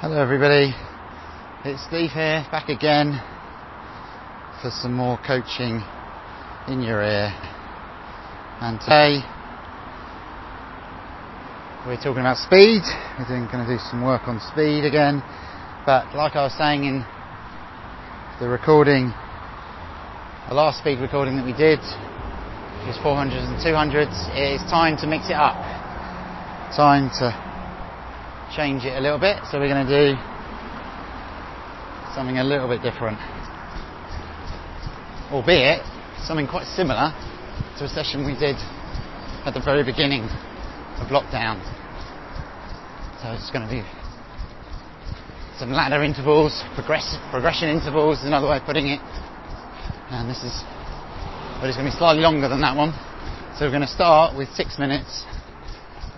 Hello everybody, it's Steve here, back again for some more coaching in your ear. And today we're talking about speed. We're going to do some work on speed again, but like I was saying in the recording, the last speed recording that we did was 400s and 200s. It is time to mix it up, time to change it a little bit, so we're going to do something a little bit different, albeit something quite similar to a session we did at the very beginning of lockdown. So it's going to be some ladder intervals, progression intervals is another way of putting it, and this is, but it's going to be slightly longer than that one. So we're going to start with 6 minutes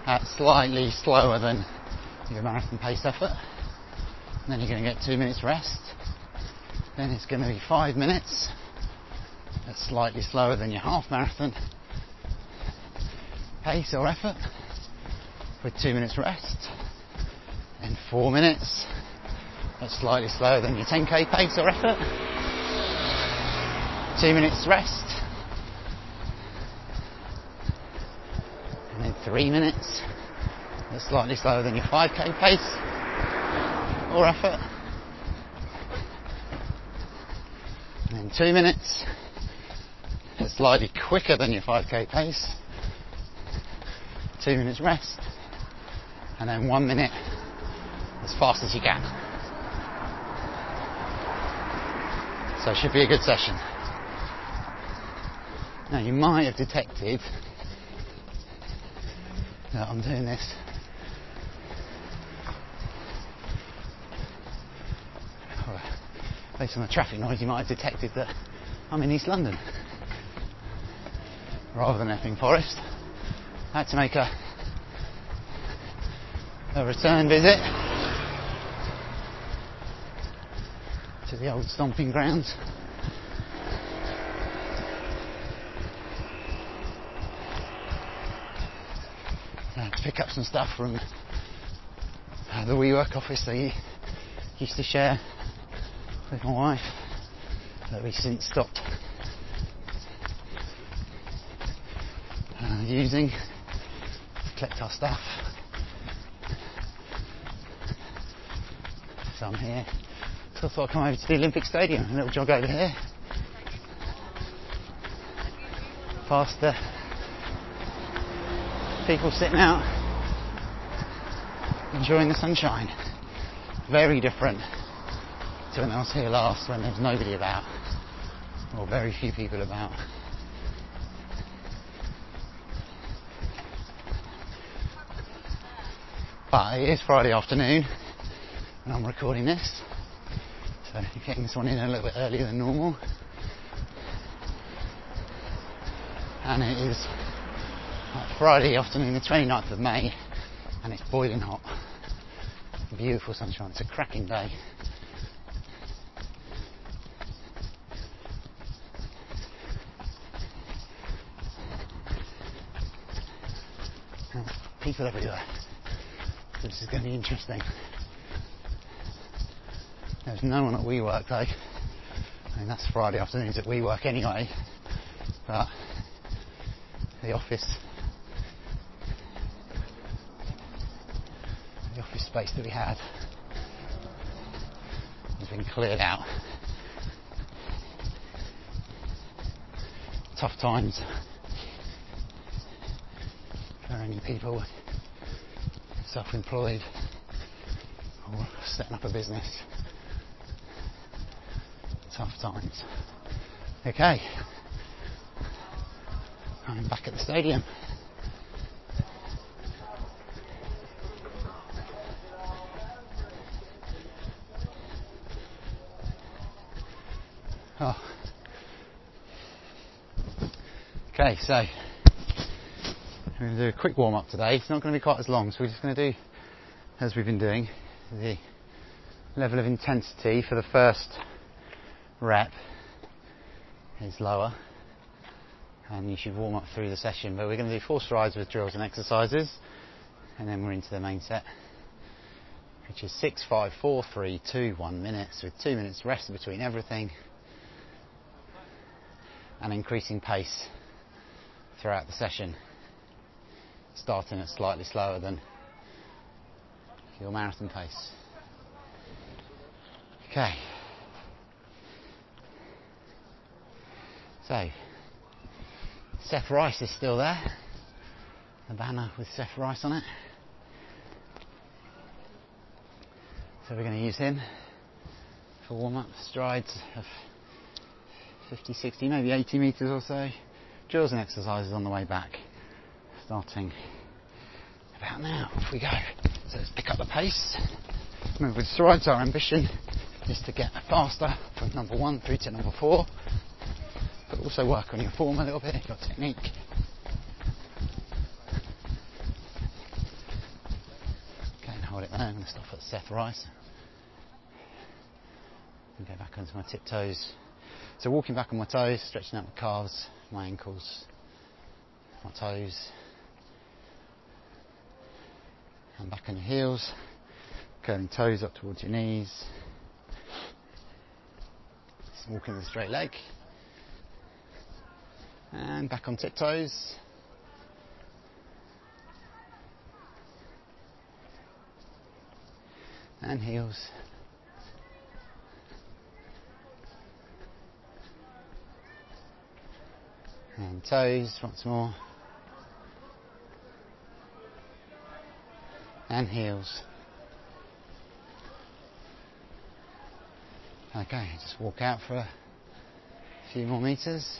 at slightly slower than your marathon pace effort, and then you're going to get 2 minutes rest, then it's going to be 5 minutes that's slightly slower than your half marathon pace or effort with 2 minutes rest, and 4 minutes that's slightly slower than your 10k pace or effort, 2 minutes rest, and then 3 minutes that's slightly slower than your 5k pace or effort, and then 2 minutes that's slightly quicker than your 5k pace, 2 minutes rest, and then 1 minute as fast as you can. So it should be a good session. Now you might have detected that I'm doing this based on the traffic noise. You might have detected that I'm in East London rather than Epping Forest. I had to make a return visit to the old stomping grounds. I had to pick up some stuff from the WeWork office that he used to share with my wife, that we since stopped using to collect our stuff. So I'm here, so I thought I'd come over to the Olympic Stadium, a little jog over here past the people sitting out enjoying the sunshine. Very different to when I was here last, when there was nobody about, or very few people about. But it is Friday afternoon and I'm recording this, so I'm getting this one in a little bit earlier than normal, and it is Friday afternoon the 29th of May and it's boiling hot, beautiful sunshine, it's a cracking day. People everywhere. So this is going to be interesting. There's no one at WeWork though. I mean, that's Friday afternoons at WeWork anyway. But the office space that we had has been cleared out. Tough times for any people self-employed or setting up a business. Tough times. Okay, I'm back at the stadium. Okay, so we're going to do a quick warm-up today. It's not going to be quite as long, so we're just going to do, as we've been doing, the level of intensity for the first rep is lower, and you should warm up through the session. But we're going to do 4 strides with drills and exercises, and then we're into the main set. which is 6, 5, 4, 3, 2, 1 minute, with 2 minutes rest between everything, and increasing pace throughout the session, starting at slightly slower than your marathon pace. Okay. So, Seth Rice is still there. The banner with Seth Rice on it. So we're going to use him for warm-up, strides of 50, 60, maybe 80 metres or so. Drills and exercises on the way back, starting about now. Off we go. So let's pick up the pace. Move with strides. Our ambition is to get faster from number 1 through to number 4. But also work on your form a little bit, your technique. Okay, and hold it there. I'm going to stop at Seth Rice. And go back onto my tiptoes. So walking back on my toes, stretching out my calves, my ankles, my toes. And back on your heels, curling toes up towards your knees. Just walking with a straight leg. And back on tiptoes. And heels. And toes once more. And heels. Okay, just walk out for a few more meters.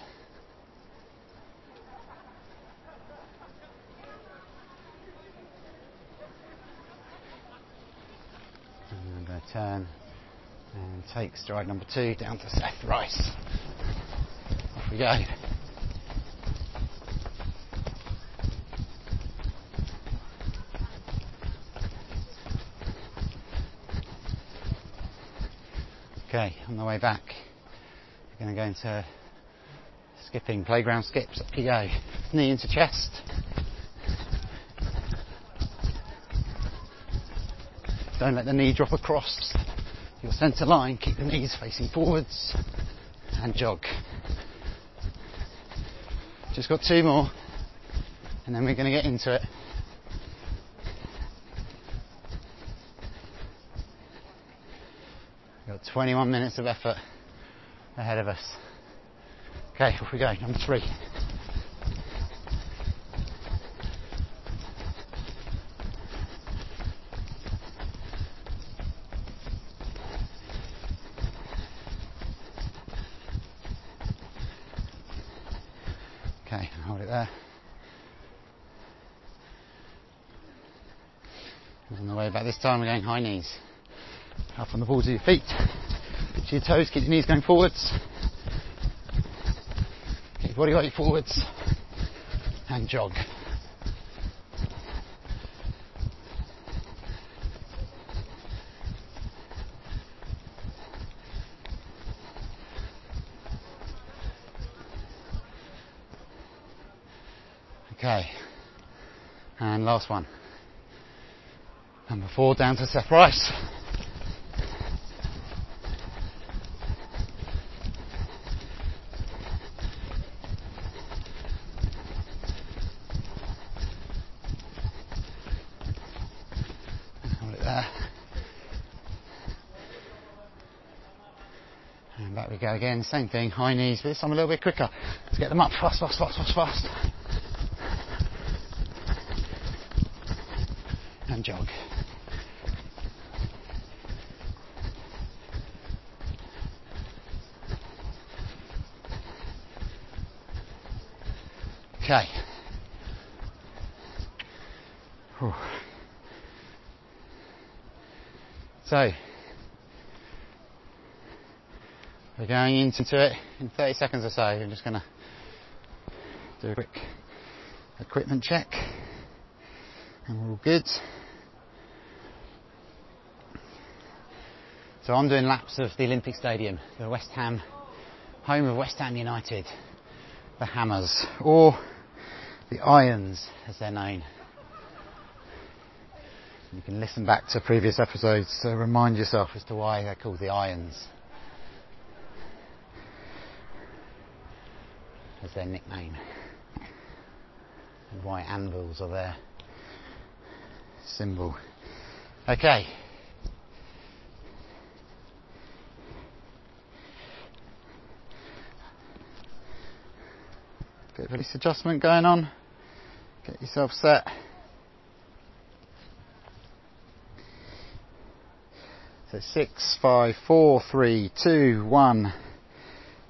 Turn and take stride number 2 down to Seth Rice. Off we go. Okay, on the way back, we're going to go into skipping, playground skips. Up you go. Knee into chest. Don't let the knee drop across your centre line. Keep the knees facing forwards and jog. Just got 2 more and then we're going to get into it. We've got 21 minutes of effort ahead of us. Okay, off we go, number 3. This time we're going high knees, up on the balls of your feet, to your toes, keep your knees going forwards, keep your body weight forwards, and jog. Okay, and last one. Number 4 down to Seth Rice. Hold it there. And back we go again. Same thing, high knees, but this time a little bit quicker. Let's get them up fast. And jog. Okay. So, we're going into it in 30 seconds or so. I'm just going to do a quick equipment check. And we're all good. So I'm doing laps of the Olympic Stadium, the West Ham, home of West Ham United, the Hammers, or the Irons, as they're known. You can listen back to previous episodes to remind yourself as to why they're called the Irons, as their nickname, and why anvils are their symbol. Okay. Bit of a disadjustment going on. Get yourself set. So 6, 5, 4, 3, 2, 1.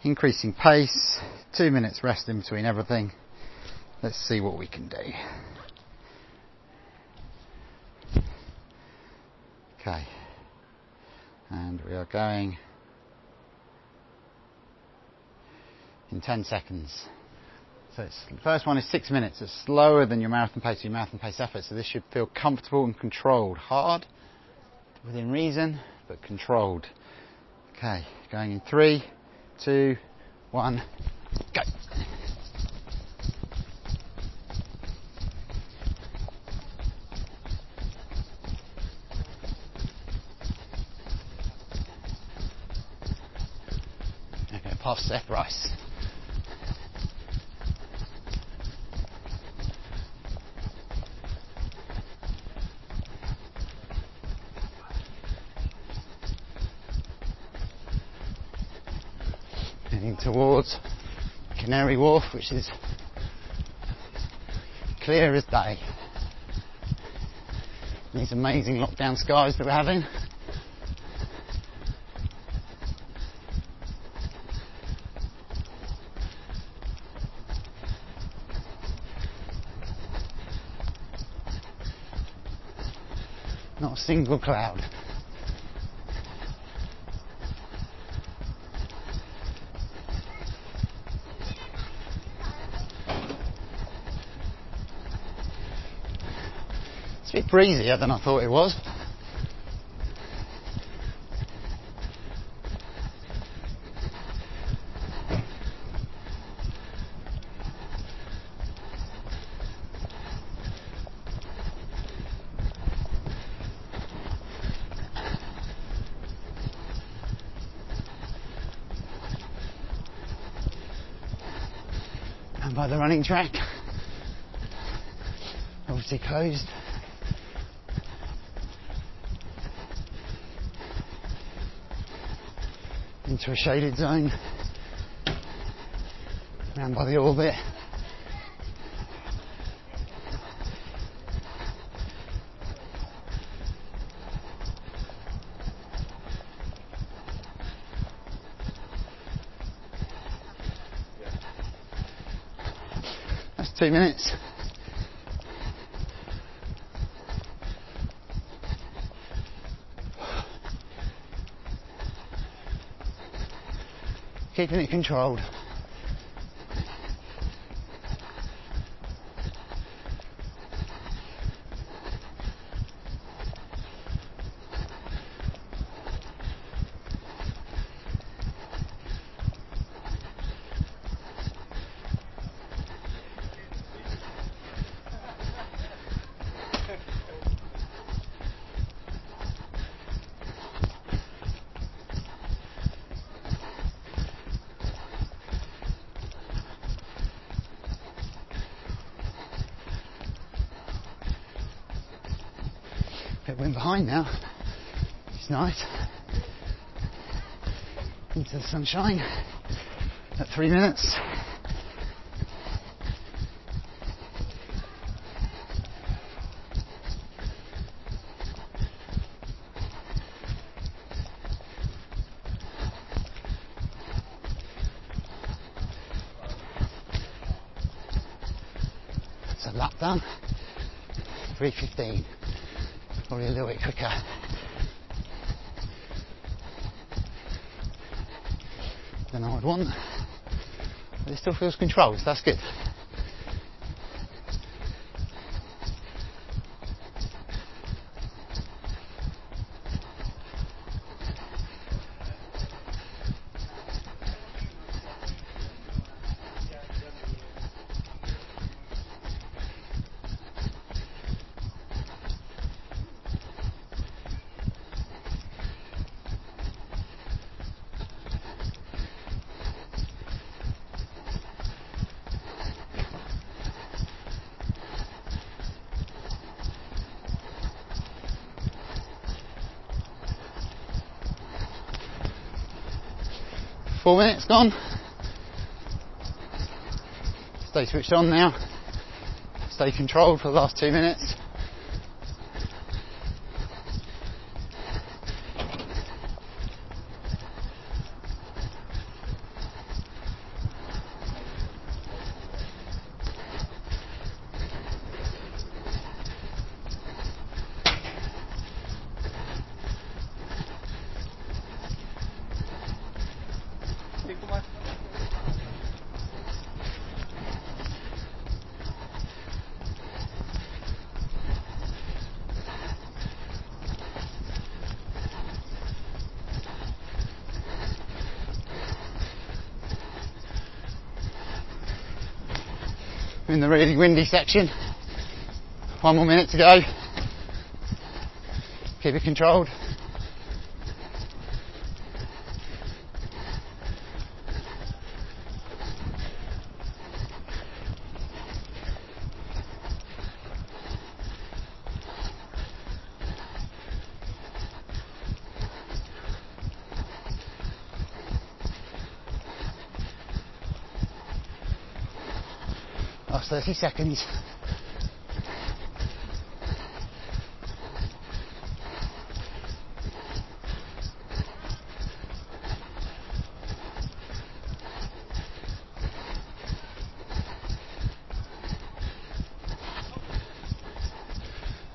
Increasing pace. 2 minutes rest in between everything. Let's see what we can do. Okay. And we are going in 10 seconds. So the first one is 6 minutes. It's slower than your marathon pace, effort. So this should feel comfortable and controlled. Hard, within reason, but controlled. Okay, going in 3, 2, 1, go. Okay, past Seth Rice. Towards Canary Wharf, which is clear as day. These amazing lockdown skies that we're having. Not a single cloud. It's a bit breezier than I thought it was. And by the running track, obviously closed. Into a shaded zone, round by the orbit. That's 2 minutes. Keeping it controlled. Went behind now, it's nice, into the sunshine at 3 minutes. It's a lap done, 3:15. Probably a little bit quicker. Than I would want. But it still feels controlled, so that's good. 4 minutes gone. Stay switched on now. Stay controlled for the last 2 minutes. In the really windy section. 1 more minute to go. Keep it controlled. Last 30 seconds.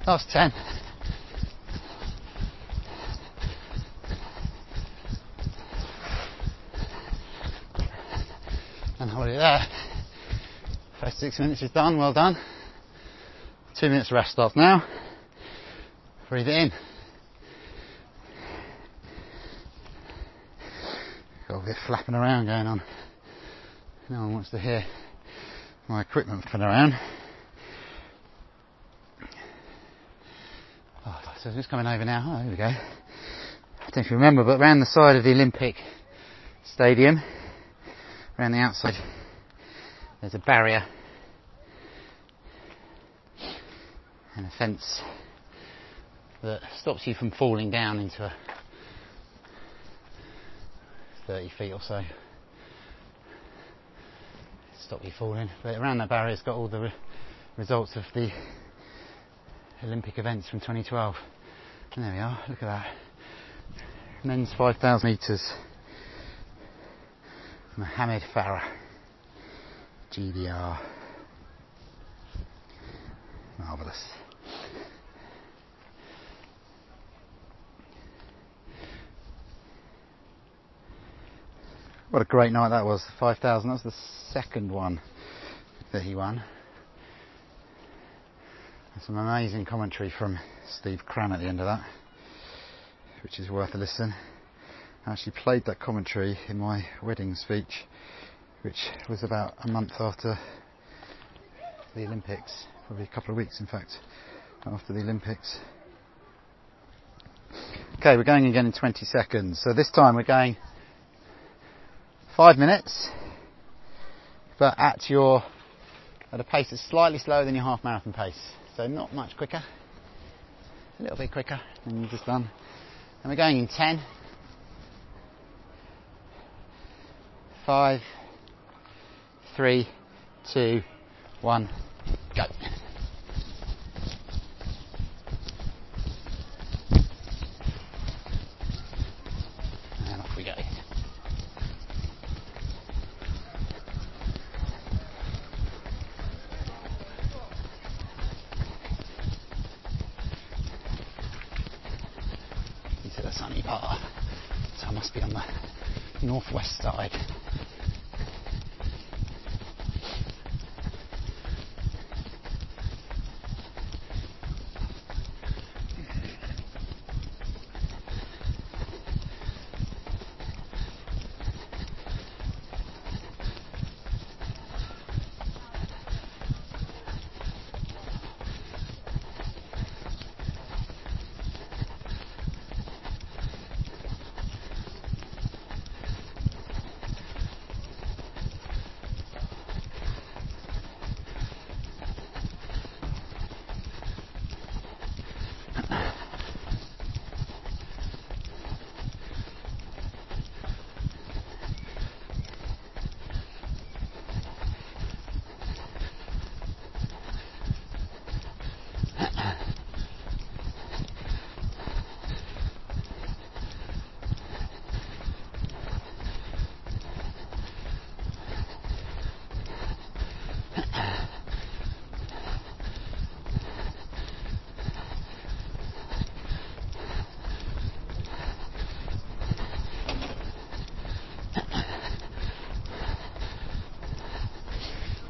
Last 10. And hold it there. First 6 minutes is done, well done. 2 minutes rest off now. Breathe it in. Got a bit of flapping around going on. No one wants to hear my equipment flapping around. Oh, so it's coming over now. Oh, here we go. I don't remember, but around the side of the Olympic Stadium, around the outside, there's a barrier and a fence that stops you from falling down into a 30 feet or so. Stop you falling. But around that barrier, it's got all the results of the Olympic events from 2012. And there we are, look at that. Men's 5,000 metres. Mohammed Farah. GDR. Marvellous. What a great night that was. 5,000, that was the second one that he won. And some amazing commentary from Steve Cram at the end of that, which is worth a listen. I actually played that commentary in my wedding speech, which was about a month after the Olympics, probably a couple of weeks in fact, after the Olympics. Okay, we're going again in 20 seconds. So this time we're going 5 minutes, but at a pace that's slightly slower than your half marathon pace. So not much quicker, a little bit quicker than you've just done. And we're going in 10, 5, 3, 2, 1, go. And off we go. These are the sunny part, so I must be on the northwest side.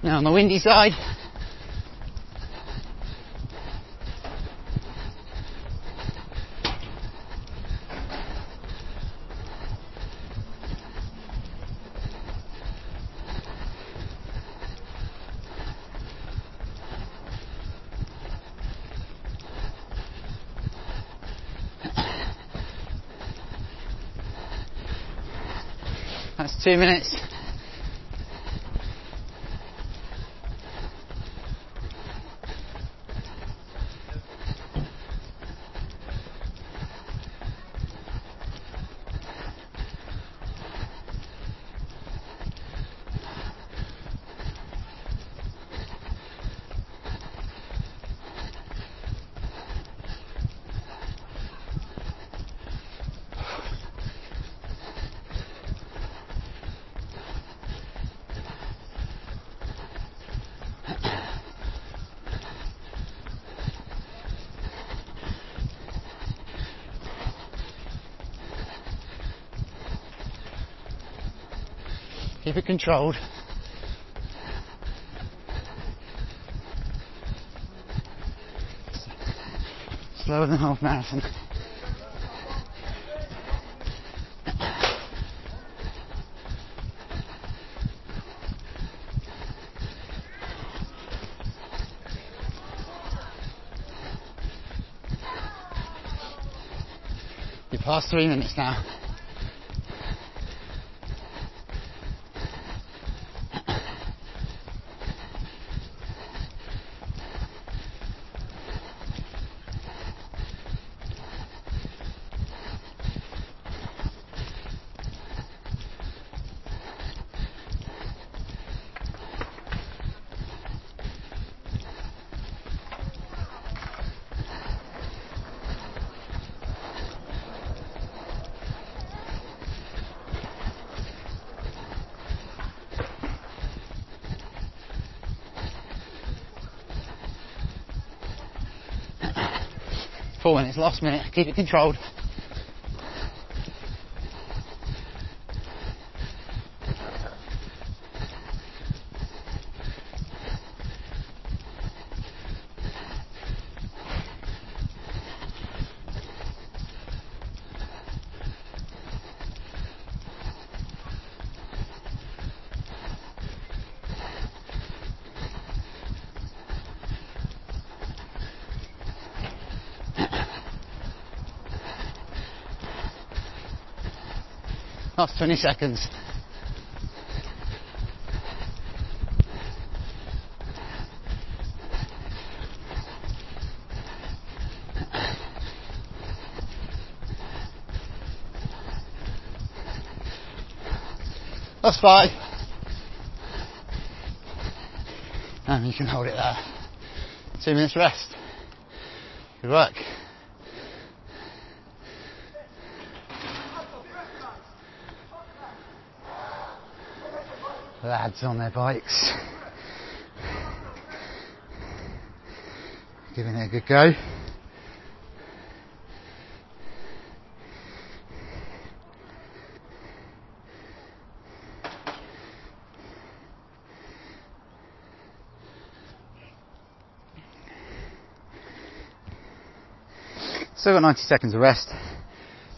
Now on the windy side. That's 2 minutes. Keep it controlled. Slower than half marathon. You're past 3 minutes now. And it's last minute, keep it controlled. Last 20 seconds. Last 5. And you can hold it there. 2 minutes rest. Good work. Lads on their bikes, giving it a good go. So we've got 90 seconds of rest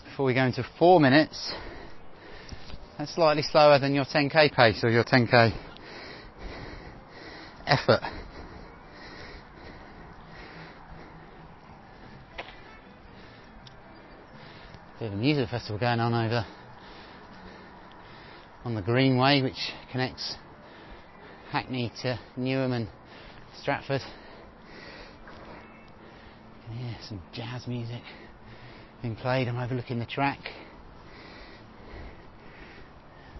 before we go into 4 minutes. That's slightly slower than your 10k pace or your 10k effort. There's a music festival going on over on the Greenway, which connects Hackney to Newham and Stratford. You can hear some jazz music being played. I'm overlooking the track.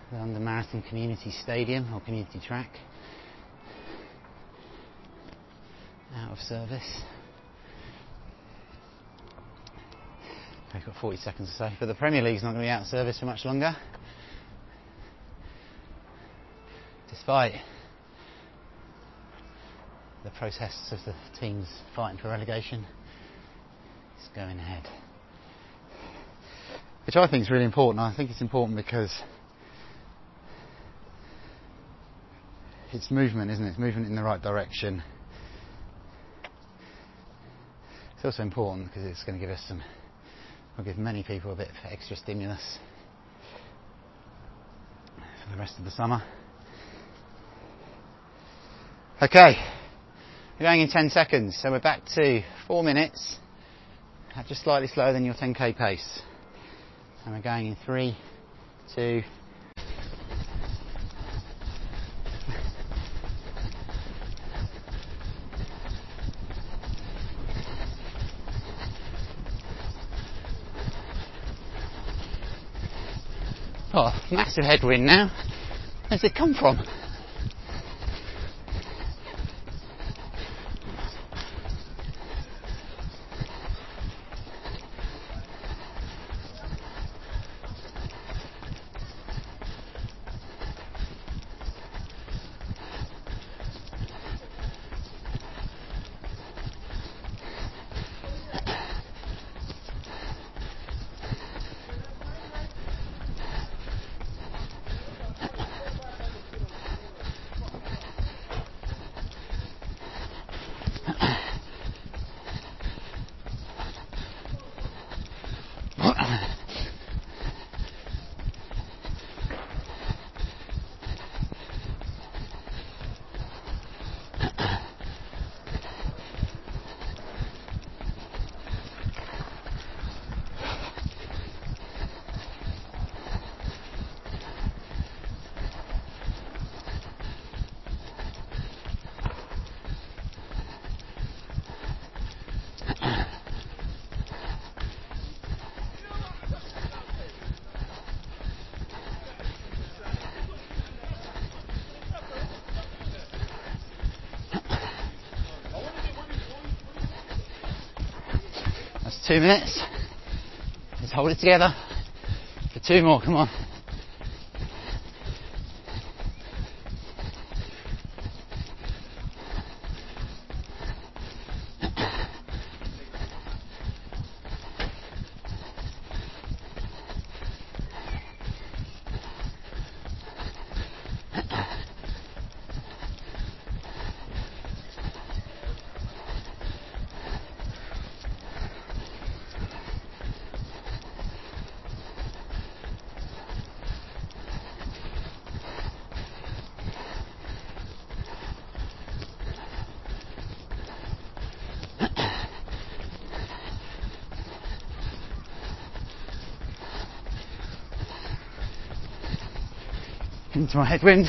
We're on the Marathon Community Stadium, or Community Track. Out of service. We've got 40 seconds or so, but the Premier League's not going to be out of service for much longer. Despite the protests of the teams fighting for relegation, it's going ahead. Which I think is really important. I think it's important because it's movement, isn't it? It's movement in the right direction. It's also important because it's going to give us some, will give many people a bit of extra stimulus for the rest of the summer. Okay, we're going in 10 seconds, so we're back to 4 minutes, just slightly slower than your 10k pace. And we're going in 3, 2, oh, massive headwind now. Where's it come from? That's 2 minutes. Let's hold it together for 2 more, come on. Into my headwind.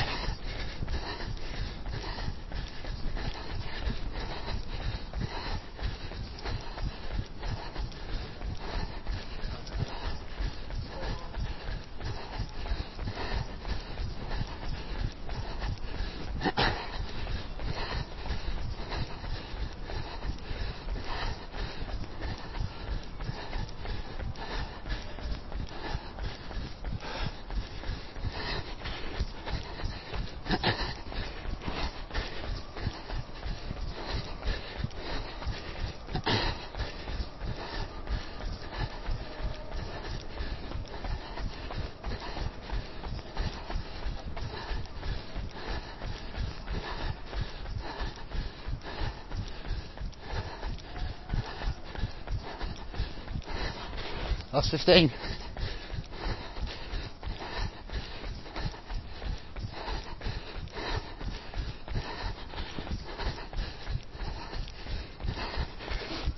Last 15.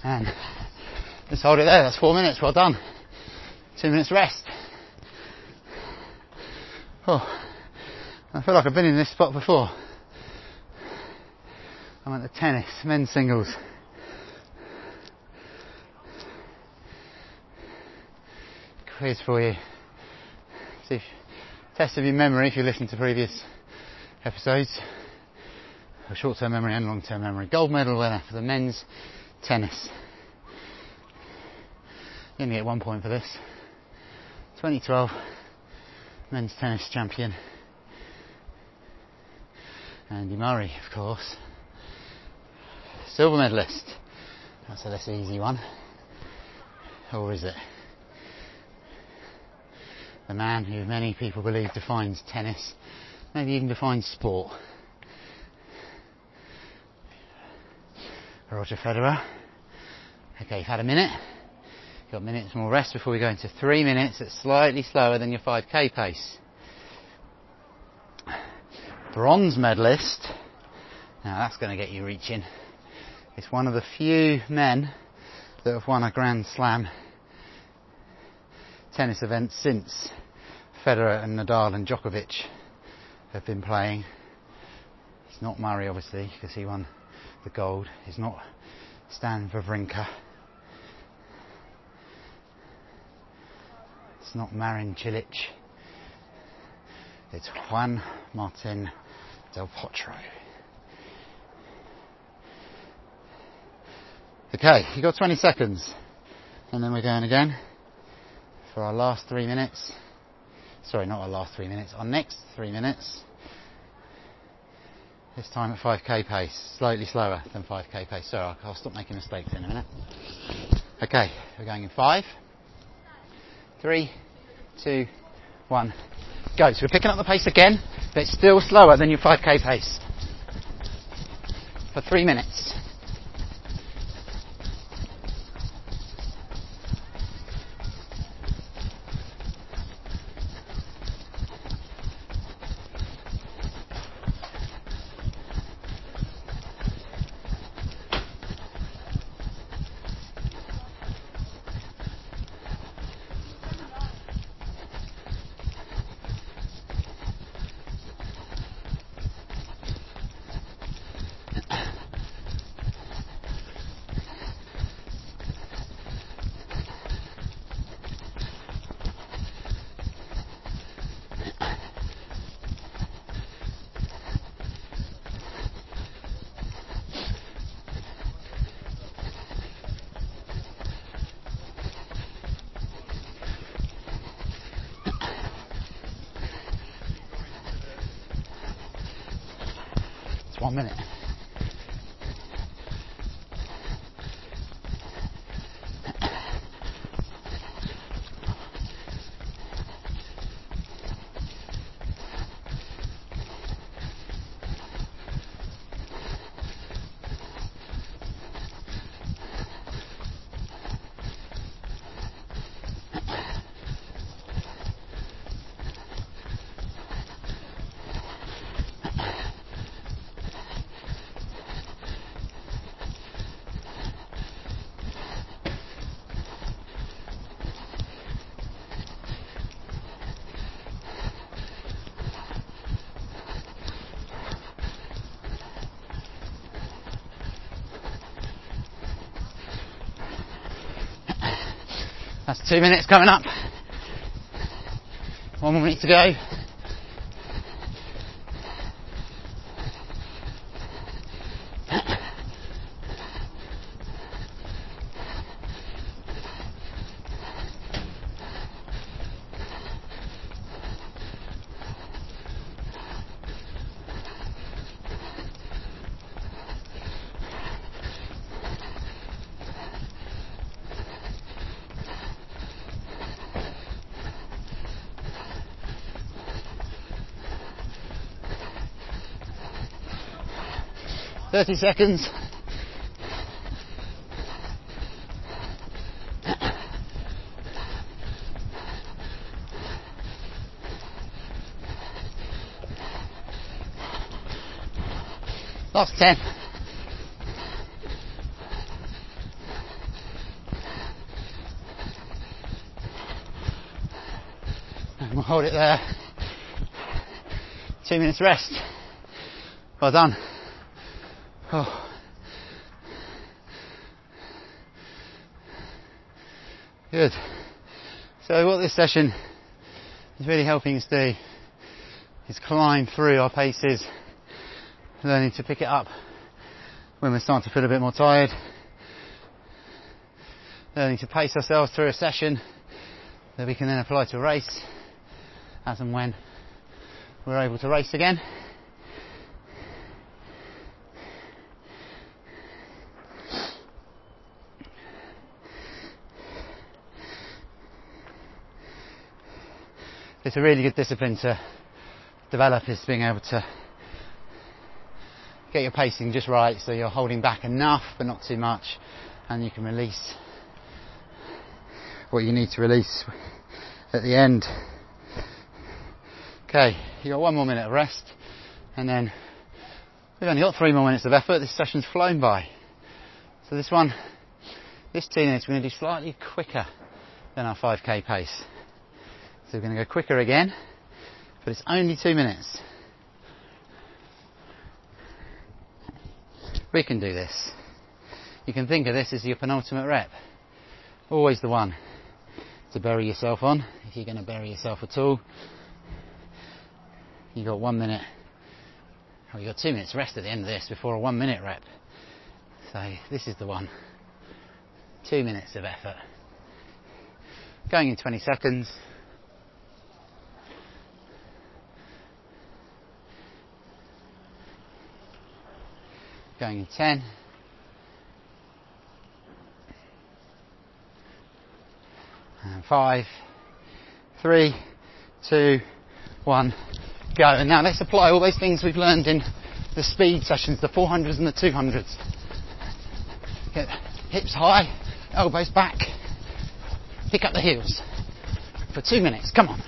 And just hold it there, that's 4 minutes, well done. 2 minutes rest. Oh, I feel like I've been in this spot before. I'm at the tennis, men's singles. Quiz for you. So test of your memory if you listen to previous episodes. Short-term memory and long-term memory. Gold medal winner for the men's tennis. You only get 1 point for this. 2012 men's tennis champion. Andy Murray, of course. Silver medalist. That's a less easy one. Or is it? The man who many people believe defines tennis, maybe even defines sport. Roger Federer. Okay, you've had a minute. You've got minutes more rest before we go into 3 minutes. It's slightly slower than your 5k pace. Bronze medalist. Now that's going to get you reaching. It's one of the few men that have won a Grand Slam tennis event since Federer and Nadal and Djokovic have been playing. It's not Murray, obviously, because he won the gold. It's not Stan Wawrinka. It's not Marin Cilic. It's Juan Martin del Potro. Okay, you've got 20 seconds. And then we're going again for our last 3 minutes. Sorry, not our last 3 minutes. Our next 3 minutes. This time at 5k pace. Slightly slower than 5k pace. So I'll stop making mistakes in a minute. Okay, we're going in 5, 3, 2, 1. Go. So we're picking up the pace again, but it's still slower than your 5k pace. For 3 minutes. That's 2 minutes coming up. 1 minute to go. Thirty seconds. 10. And we'll hold it there. 2 minutes rest. Well done. Oh. Good. So what this session is really helping us do is climb through our paces, learning to pick it up when we're starting to feel a bit more tired, learning to pace ourselves through a session that we can then apply to a race as and when we're able to race again. It's a really good discipline to develop, is being able to get your pacing just right so you're holding back enough but not too much, and you can release what you need to release at the end. Okay, you've got 1 more minute of rest, and then we've only got 3 more minutes of effort. This session's flown by. So this 2 minutes we're going to do slightly quicker than our 5k pace. So we're going to go quicker again, but it's only 2 minutes. We can do this. You can think of this as your penultimate rep. Always the one to bury yourself on, if you're going to bury yourself at all. You've got 1 minute, or you've got 2 minutes rest at the end of this before a 1 minute rep. So this is the one. 2 minutes of effort. Going in 20 seconds. Going in 10. And 5, 3, 2, 1, go. And now let's apply all those things we've learned in the speed sessions, the 400s and the 200s. Get hips high, elbows back, pick up the heels for 2 minutes. Come on.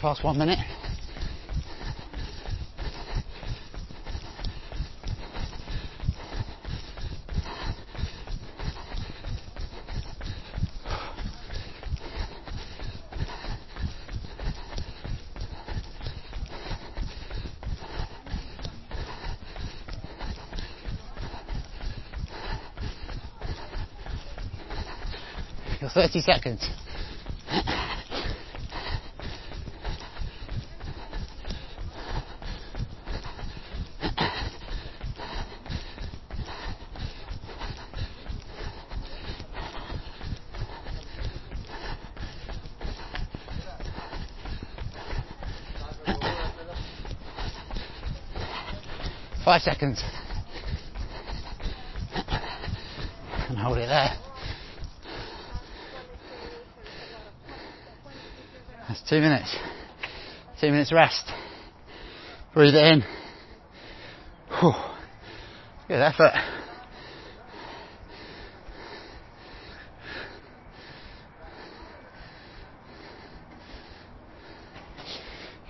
Past 1 minute. You're 30 seconds. Seconds, and hold it there. That's 2 minutes. 2 minutes rest. Breathe it in. Whew. Good effort.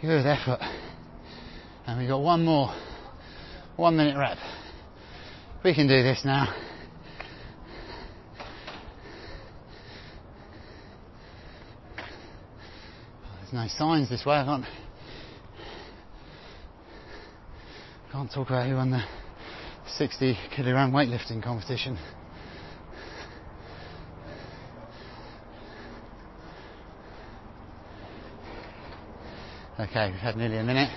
Good effort. And we got 1 minute rep. We can do this now. There's no signs this way. I can't talk about who won the 60 kilogram weightlifting competition. Okay, we've had nearly a minute.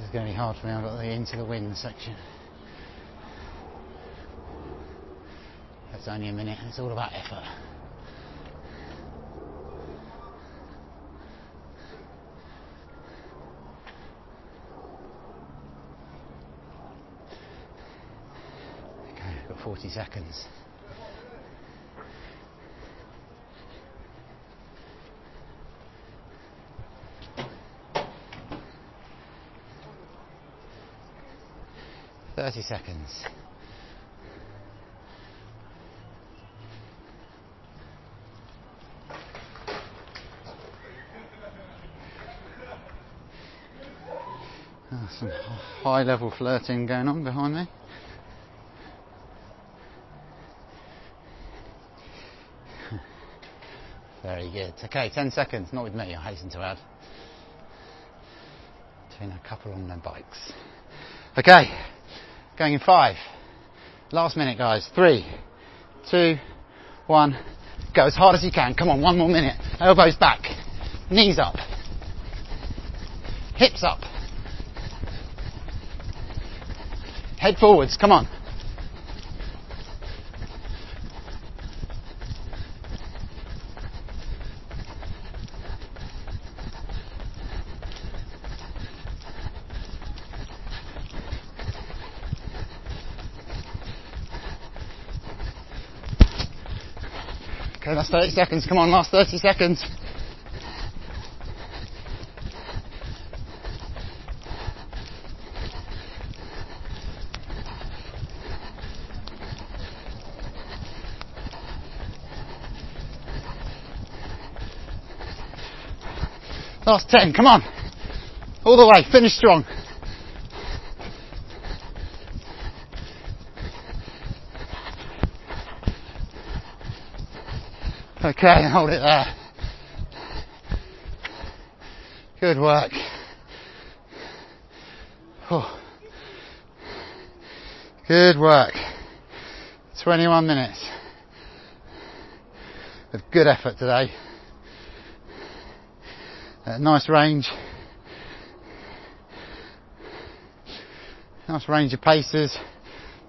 It's going to be hard for me, I've got the into the wind section. That's only a minute, it's all about effort. Okay, I've got 40 seconds. Seconds. Oh, some high level flirting going on behind me. Very good. Okay, 10 seconds, not with me, I hasten to add. Between a couple on their bikes. Okay, going in 5. Last minute, guys. 3, 2, 1, go as hard as you can. Come on, one more minute. Elbows back, knees up, hips up, head forwards, come on. Okay, that's 30 seconds. Come on, last 30 seconds. Last 10, come on. All the way, finish strong. Okay, hold it there. Good work. Oh. Good work. 21 minutes of good effort today. A nice range. Nice range of paces.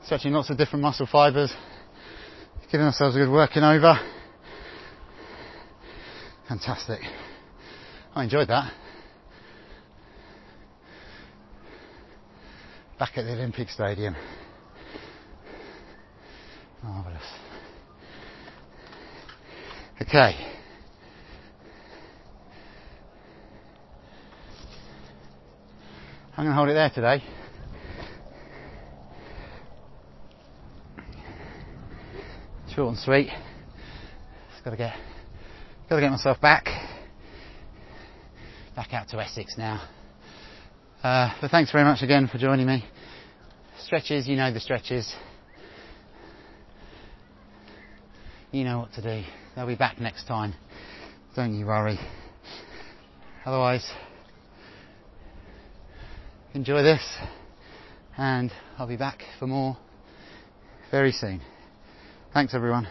Stretching lots of different muscle fibres. Giving ourselves a good working over. Fantastic. I enjoyed that. Back at the Olympic Stadium. Marvellous. Okay. I'm going to hold it there today. Short and sweet. Just got to get myself back out to Essex now. But thanks very much again for joining me. Stretches, you know the stretches. You know what to do. They'll be back next time. Don't you worry. Otherwise, enjoy this, and I'll be back for more very soon. Thanks everyone.